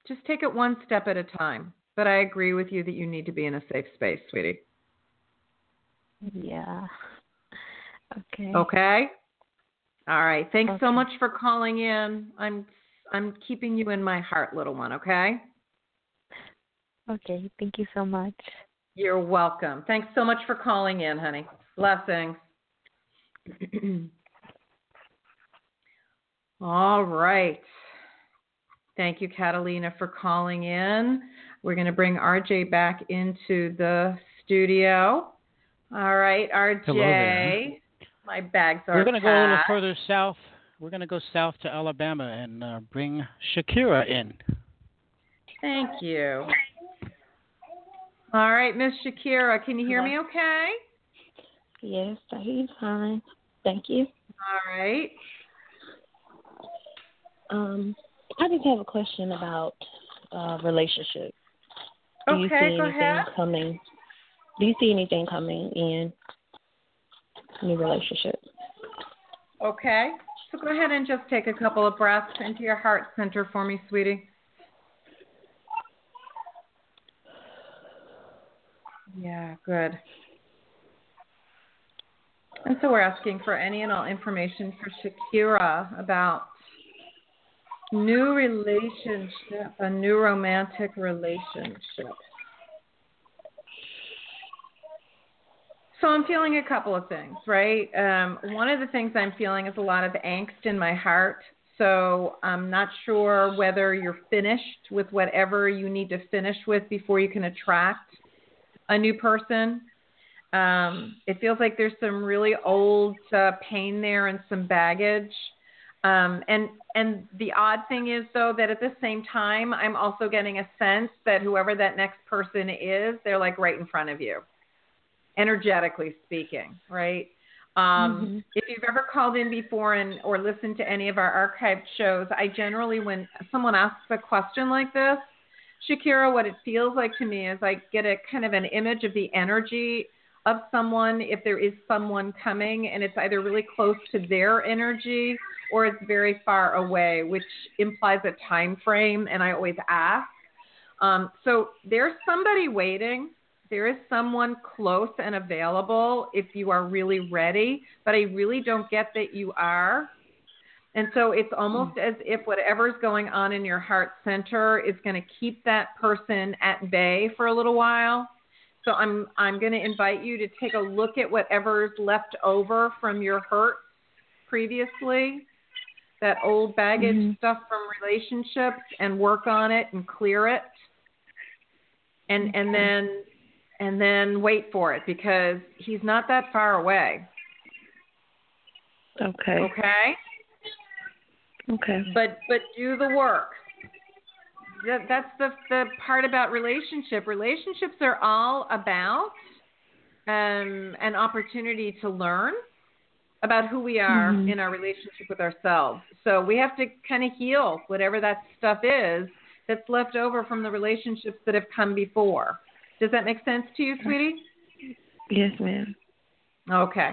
Just take it one step at a time. But I agree with you that you need to be in a safe space, sweetie. Yeah. Okay. Okay. All right. Thanks so much for calling in. I'm keeping you in my heart, little one, okay? Okay. Thank you so much. You're welcome. Thanks so much for calling in, honey. Blessings. All right. Thank you, Catalina, for calling in. We're going to bring RJ back into the studio. All right, RJ. Hello there. My bags are packed. We're going to go a little further south. We're going to go south to Alabama and bring Shakira in. Thank you. All right, Miss Shakira, can you hear me okay? Yes, I hear you fine. Thank you. All right. I just have a question about relationships. Okay, go ahead. Do you see anything coming in new relationship? Okay. So go ahead and just take a couple of breaths into your heart center for me, sweetie. Yeah, good. And so we're asking for any and all information for Shakira about new relationship, a new romantic relationship. So I'm feeling a couple of things, right? One of the things I'm feeling is a lot of angst in my heart. So I'm not sure whether you're finished with whatever you need to finish with before you can attract a new person. It feels like there's some really old pain there and some baggage. And the odd thing is, though, that at the same time, I'm also getting a sense that whoever that next person is, they're like right in front of you, energetically speaking, right? If you've ever called in before or listened to any of our archived shows, I generally, when someone asks a question like this, Shakira, what it feels like to me is I get a kind of an image of the energy of someone, if there is someone coming, and it's either really close to their energy or it's very far away, which implies a time frame, and I always ask. So there's somebody waiting. There is someone close and available if you are really ready, but I really don't get that you are. And so it's almost as if whatever's going on in your heart center is going to keep that person at bay for a little while. So I'm going to invite you to take a look at whatever's left over from your hurt previously, that old baggage stuff from relationships, and work on it and clear it. And then wait for it, because he's not that far away. Okay. But do the work. That's the part about relationship. Relationships are all about an opportunity to learn about who we are in our relationship with ourselves. So we have to kind of heal whatever that stuff is that's left over from the relationships that have come before. Does that make sense to you, sweetie? Yes, ma'am. Okay.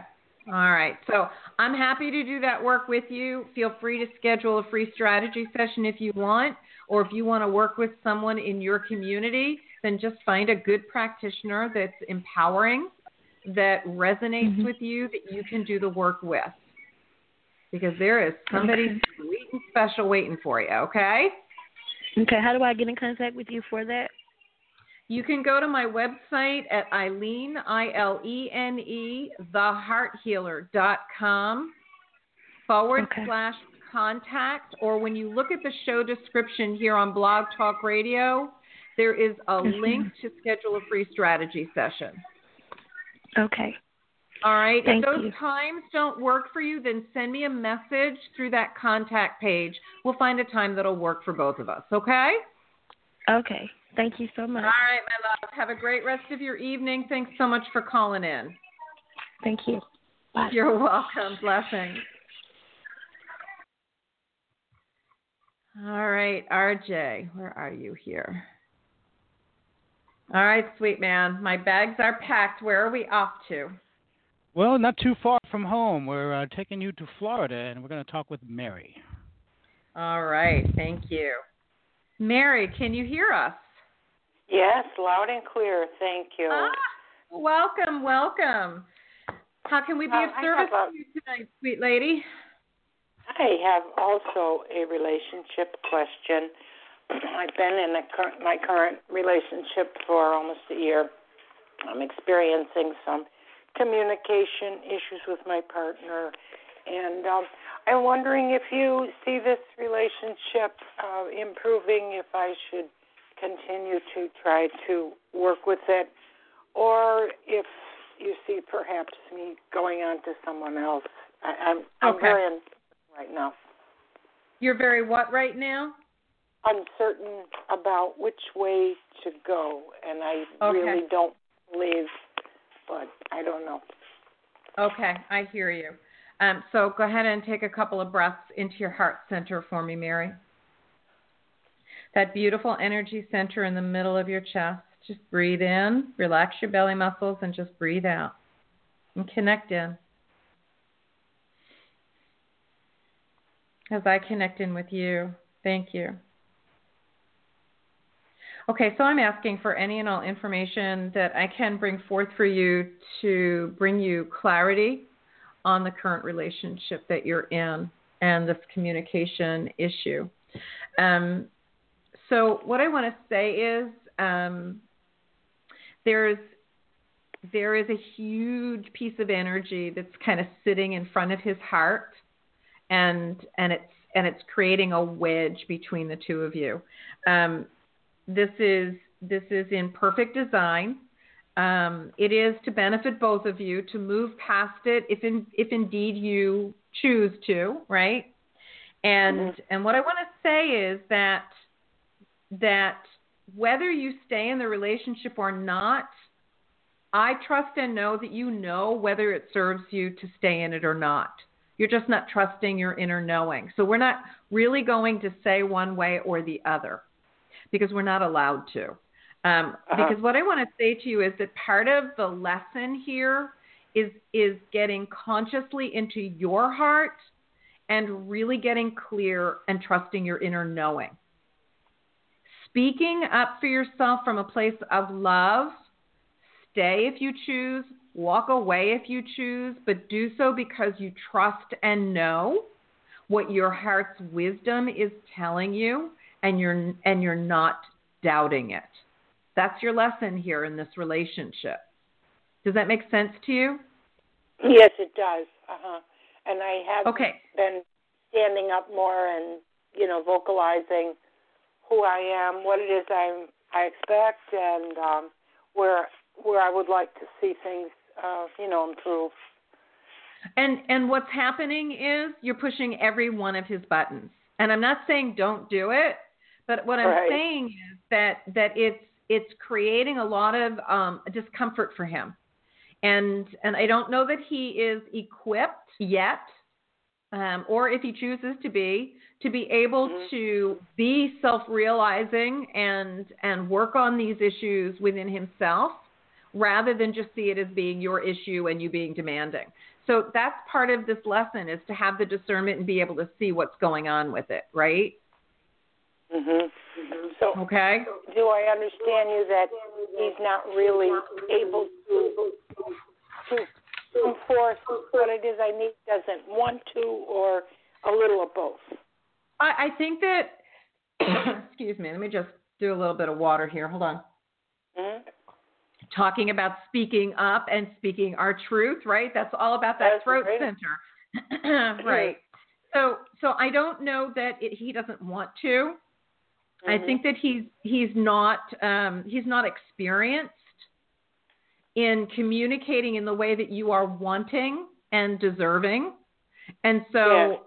All right. So I'm happy to do that work with you. Feel free to schedule a free strategy session if you want, or if you want to work with someone in your community, then just find a good practitioner that's empowering, that resonates with you, that you can do the work with. Because there is somebody sweet and special waiting for you, okay? Okay. How do I get in contact with you for that? You can go to my website at Ilene, ILENE, TheHeartHealer.com /contact. Or when you look at the show description here on Blog Talk Radio, there is a link to schedule a free strategy session. Okay. All right. If those times don't work for you, then send me a message through that contact page. We'll find a time that'll work for both of us. Okay? Okay. Thank you so much. All right, my love. Have a great rest of your evening. Thanks so much for calling in. Thank you. Bye. You're welcome. Blessings. All right, RJ, where are you here? All right, sweet man. My bags are packed. Where are we off to? Well, not too far from home. We're taking you to Florida, and we're going to talk with Mary. All right. Thank you. Mary, can you hear us? Yes, loud and clear. Thank you. Ah, welcome. How can we be of service to you tonight, sweet lady? I have also a relationship question. I've been in my current relationship for almost a year. I'm experiencing some communication issues with my partner, and I'm wondering if you see this relationship improving, if I should continue to try to work with it, or if you see perhaps me going on to someone else. I'm very uncertain right now. You're very what right now? uncertain about which way to go, and I really don't believe, but I don't know. Okay, I hear you. So go ahead and take a couple of breaths into your heart center for me, Mary. That beautiful energy center in the middle of your chest. Just breathe in, relax your belly muscles, and just breathe out and connect in. As I connect in with you, thank you. Okay, so I'm asking for any and all information that I can bring forth for you to bring you clarity on the current relationship that you're in and this communication issue. So what I want to say is there is a huge piece of energy that's kind of sitting in front of his heart, and it's creating a wedge between the two of you. This is in perfect design. It is to benefit both of you to move past it if indeed you choose to, right? And what I want to say is that whether you stay in the relationship or not, I trust and know that you know whether it serves you to stay in it or not. You're just not trusting your inner knowing. So we're not really going to say one way or the other because we're not allowed to. Because what I want to say to you is that part of the lesson here is getting consciously into your heart and really getting clear and trusting your inner knowing. Speaking up for yourself from a place of love. Stay if you choose, walk away if you choose, but do so because you trust and know what your heart's wisdom is telling you, and you're not doubting it. That's your lesson here in this relationship. Does that make sense to you? Yes, it does. And I have been standing up more and, vocalizing who I am, what it is I expect, and where I would like to see things, improve. And what's happening is you're pushing every one of his buttons. And I'm not saying don't do it, but what I'm saying is that it's creating a lot of discomfort for him. And I don't know that he is equipped yet, or if he chooses to be able to be self-realizing and work on these issues within himself rather than just see it as being your issue and you being demanding. So that's part of this lesson, is to have the discernment and be able to see what's going on with it, right? Mm-hmm. So, do I understand you that he's not really able to enforce what it is I need, doesn't want to, or a little of both? I think that, excuse me, let me just do a little bit of water here. Hold on. Mm-hmm. Talking about speaking up and speaking our truth, right? That's all about that throat center. Right. So I don't know that he doesn't want to. I think that he's not experienced in communicating in the way that you are wanting and deserving. And so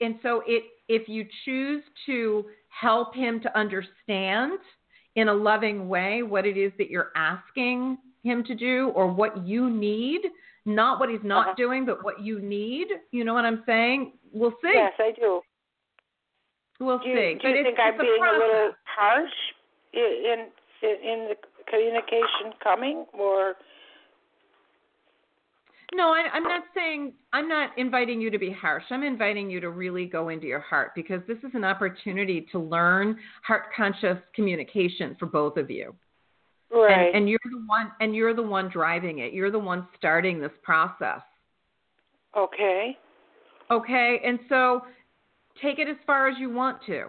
if you choose to help him to understand in a loving way what it is that you're asking him to do or what you need, not what he's not doing, but what you need, you know what I'm saying? We'll see. Yes, I do. We'll see. Do you think I'm being a little harsh in the communication coming, or? No, I'm not saying, I'm not inviting you to be harsh. I'm inviting you to really go into your heart, because this is an opportunity to learn heart-conscious communication for both of you. Right. And you're the one driving it. You're the one starting this process. Okay. And so take it as far as you want to.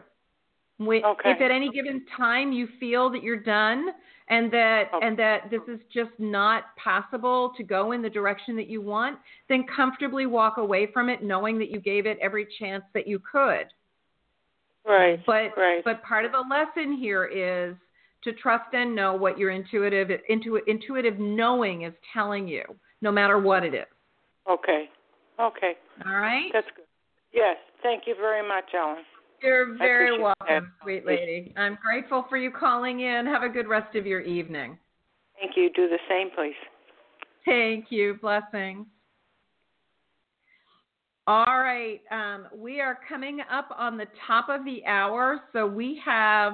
If at any given time you feel that you're done and that this is just not possible to go in the direction that you want, then comfortably walk away from it, knowing that you gave it every chance that you could. Right. But part of the lesson here is to trust and know what your intuitive knowing is telling you, no matter what it is. Okay. All right. That's good. Yes. Thank you very much, Ellen. You're very welcome, sweet lady. I'm grateful for you calling in. Have a good rest of your evening. Thank you. Do the same, please. Thank you. Blessings. All right. We are coming up on the top of the hour, so we have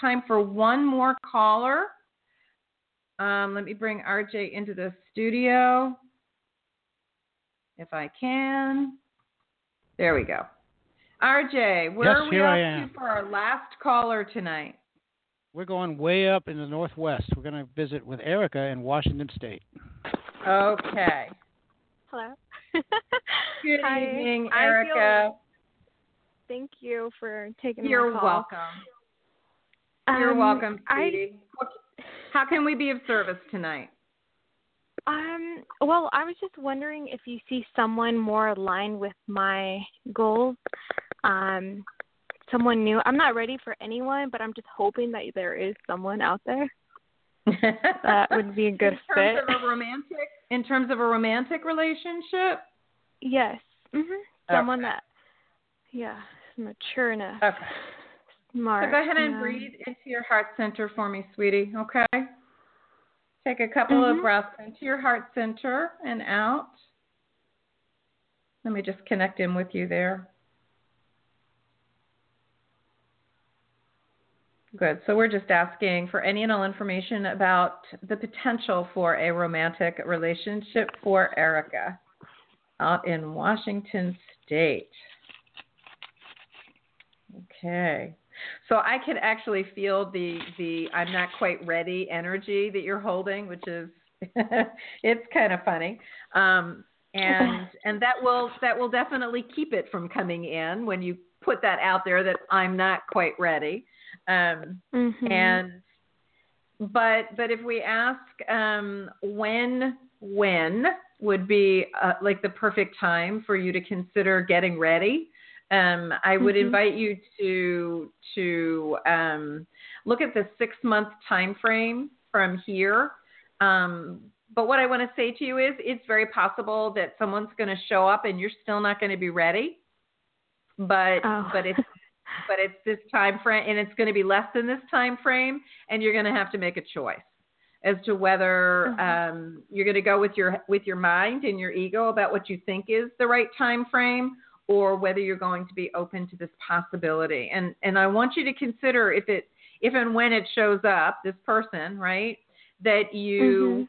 time for one more caller. Let me bring RJ into the studio if I can. There we go. RJ, where are we up to for our last caller tonight? We're going way up in the Northwest. We're going to visit with Erica in Washington State. Okay. Hello. Good evening, Erica. Thank you for taking my call. You're welcome. You're welcome, sweetie. How can we be of service tonight? Well, I was just wondering if you see someone more aligned with my goals, someone new. I'm not ready for anyone, but I'm just hoping that there is someone out there that would be a good fit. In terms of a romantic relationship? Yes. Mm-hmm. Someone that, is mature enough. Okay. Smart. So go ahead and breathe into your heart center for me, sweetie, okay? Take a couple of breaths into your heart center and out. Let me just connect in with you there. Good. So we're just asking for any and all information about the potential for a romantic relationship for Erica out in Washington State. Okay. So I can actually feel the I'm not quite ready energy that you're holding, which is it's kind of funny. And that will definitely keep it from coming in when you put that out there that I'm not quite ready. But if we ask when would be like the perfect time for you to consider getting ready, I would invite you to look at the 6-month time frame from here. But what I want to say to you is it's very possible that someone's going to show up and you're still not going to be ready. But it's this time frame, and it's going to be less than this time frame, and you're going to have to make a choice as to whether you're going to go with your mind and your ego about what you think is the right time frame, or whether you're going to be open to this possibility. And I want you to consider if and when it shows up, this person, right, that you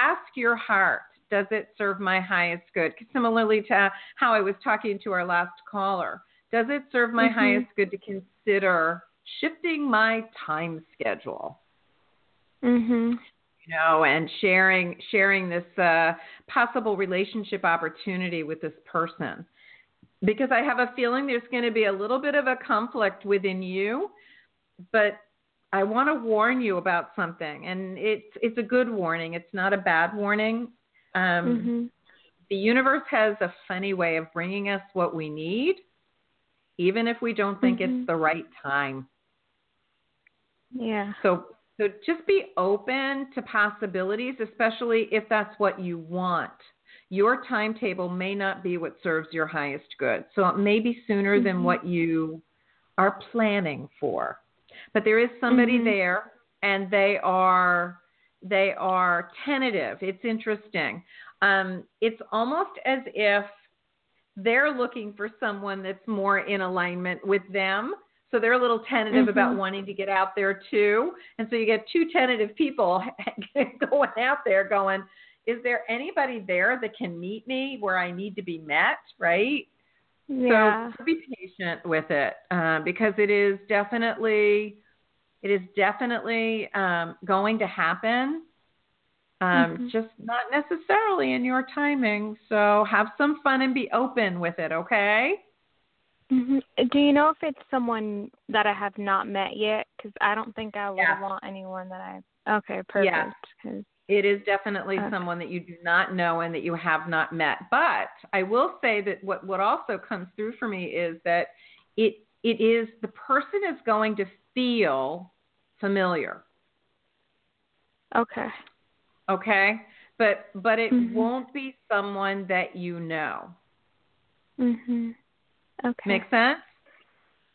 ask your heart, does it serve my highest good? Similarly to how I was talking to our last caller, does it serve my highest good to consider shifting my time schedule? Mm-hmm. And sharing this possible relationship opportunity with this person. Because I have a feeling there's going to be a little bit of a conflict within you, but I want to warn you about something. And it's a good warning. It's not a bad warning. The universe has a funny way of bringing us what we need, even if we don't think it's the right time. Yeah. So just be open to possibilities, especially if that's what you want. Your timetable may not be what serves your highest good. So it may be sooner than what you are planning for. But there is somebody there, and they are tentative. It's interesting. It's almost as if they're looking for someone that's more in alignment with them. So they're a little tentative about wanting to get out there too. And so you get two tentative people going out there going, is there anybody there that can meet me where I need to be met, right? Yeah. So be patient with it because it is definitely going to happen, just not necessarily in your timing. So have some fun and be open with it, okay? Mm-hmm. Do you know if it's someone that I have not met yet? Because I don't think I would want anyone that I... Okay, perfect. Yeah. It is definitely someone that you do not know and that you have not met. But I will say that what also comes through for me is that it is the person is going to feel familiar. Okay. Okay. But it won't be someone that you know. Okay. Make sense?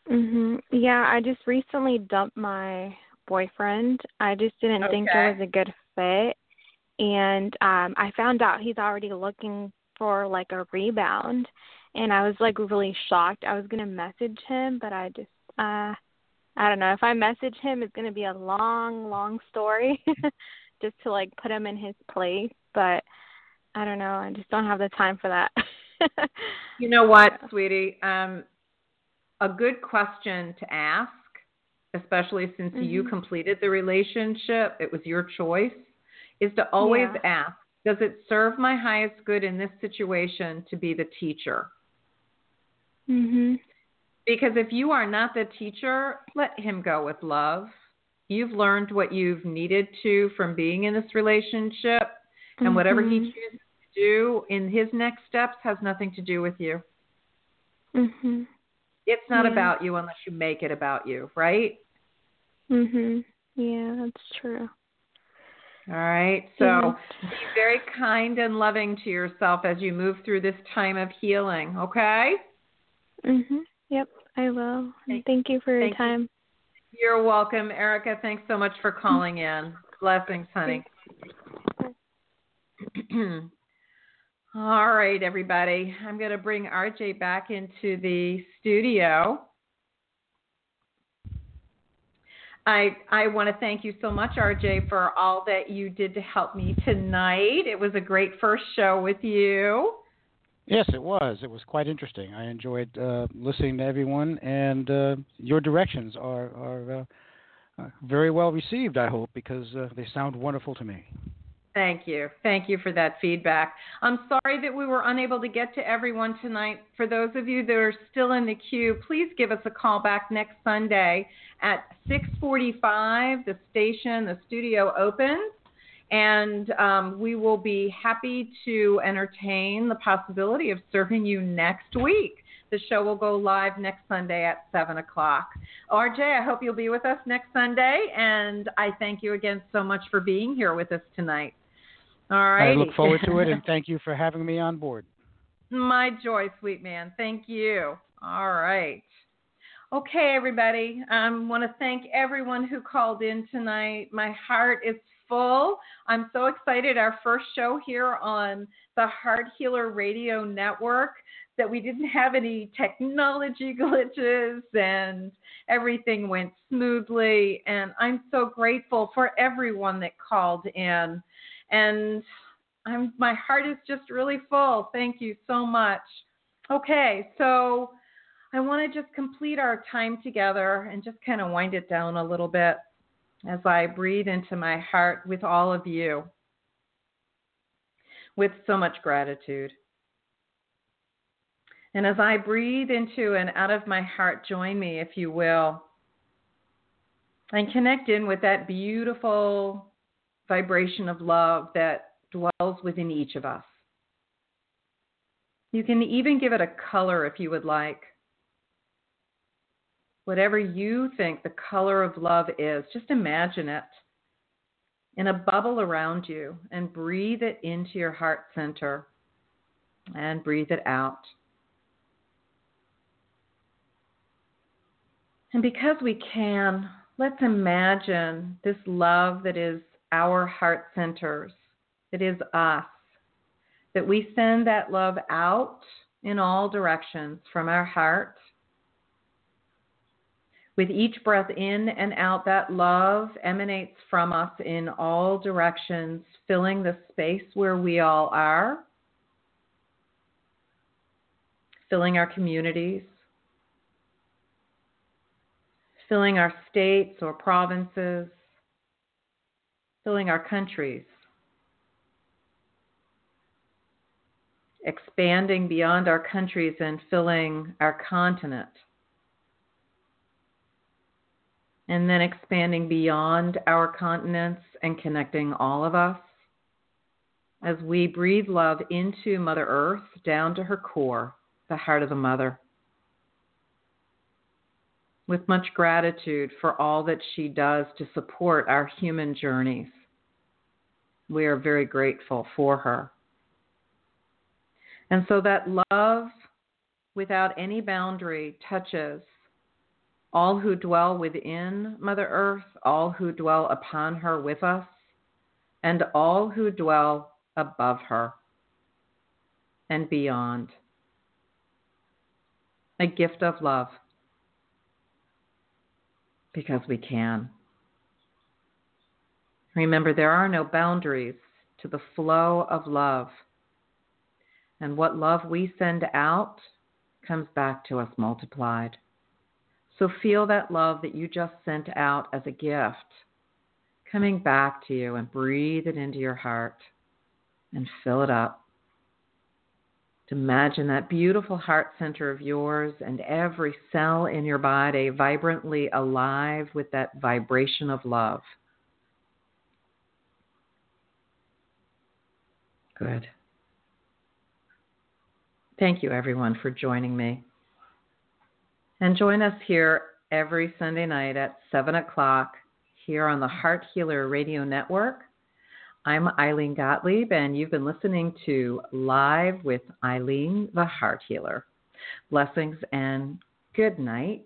Yeah, I just recently dumped my boyfriend. I just didn't think it was a good fit. And I found out he's already looking for, like, a rebound. And I was, like, really shocked. I was going to message him, but I just, I don't know. If I message him, it's going to be a long, long story just to, like, put him in his place. But I don't know. I just don't have the time for that. You know what, sweetie? A good question to ask, especially since you completed the relationship, it was your choice, is to always ask, does it serve my highest good in this situation to be the teacher? Mm-hmm. Because if you are not the teacher, let him go with love. You've learned what you've needed to from being in this relationship, and whatever he chooses to do in his next steps has nothing to do with you. Mm-hmm. It's not about you unless you make it about you, right? Mm-hmm. Yeah, that's true. All right. So be very kind and loving to yourself as you move through this time of healing, okay? Mm-hmm. Yep, I will. And thank you for your time. You're welcome, Erica. Thanks so much for calling in. Blessings, honey. All right, everybody. I'm going to bring RJ back into the studio. I want to thank you so much, RJ, for all that you did to help me tonight. It was a great first show with you. Yes, it was. It was quite interesting. I enjoyed listening to everyone, and your directions are very well received, I hope, because they sound wonderful to me. Thank you. Thank you for that feedback. I'm sorry that we were unable to get to everyone tonight. For those of you that are still in the queue, please give us a call back next Sunday at 6:45. The station, the studio opens, and we will be happy to entertain the possibility of serving you next week. The show will go live next Sunday at 7 o'clock. RJ, I hope you'll be with us next Sunday, and I thank you again so much for being here with us tonight. All right. I look forward to it, and thank you for having me on board. My joy, sweet man. Thank you. All right. Okay, everybody. I want to thank everyone who called in tonight. My heart is full. I'm so excited. Our first show here on the Heart Healer Radio Network, that we didn't have any technology glitches and everything went smoothly. And I'm so grateful for everyone that called in. And my heart is just really full. Thank you so much. Okay, so I want to just complete our time together and just kind of wind it down a little bit as I breathe into my heart with all of you, with so much gratitude. And as I breathe into and out of my heart, join me, if you will, and connect in with that beautiful vibration of love that dwells within each of us. You can even give it a color if you would like. Whatever you think the color of love is, just imagine it in a bubble around you and breathe it into your heart center and breathe it out. And because we can, let's imagine this love that is our heart centers, that is us, that we send that love out in all directions from our heart. With each breath in and out, that love emanates from us in all directions, filling the space where we all are, filling our communities, filling our states or provinces, filling our countries, expanding beyond our countries and filling our continent, and then expanding beyond our continents and connecting all of us as we breathe love into Mother Earth, down to her core, the heart of the mother, with much gratitude for all that she does to support our human journeys. We are very grateful for her. And so that love, without any boundary, touches all who dwell within Mother Earth, all who dwell upon her with us, and all who dwell above her and beyond. A gift of love, because we can. Remember, there are no boundaries to the flow of love. And what love we send out comes back to us multiplied. So feel that love that you just sent out as a gift coming back to you, and breathe it into your heart and fill it up. Imagine that beautiful heart center of yours and every cell in your body vibrantly alive with that vibration of love. Good. Thank you, everyone, for joining me. And join us here every Sunday night at 7 o'clock here on the Heart Healer Radio Network. I'm Ilene Gottlieb, and you've been listening to Live with Ilene, the Heart Healer. Blessings and good night.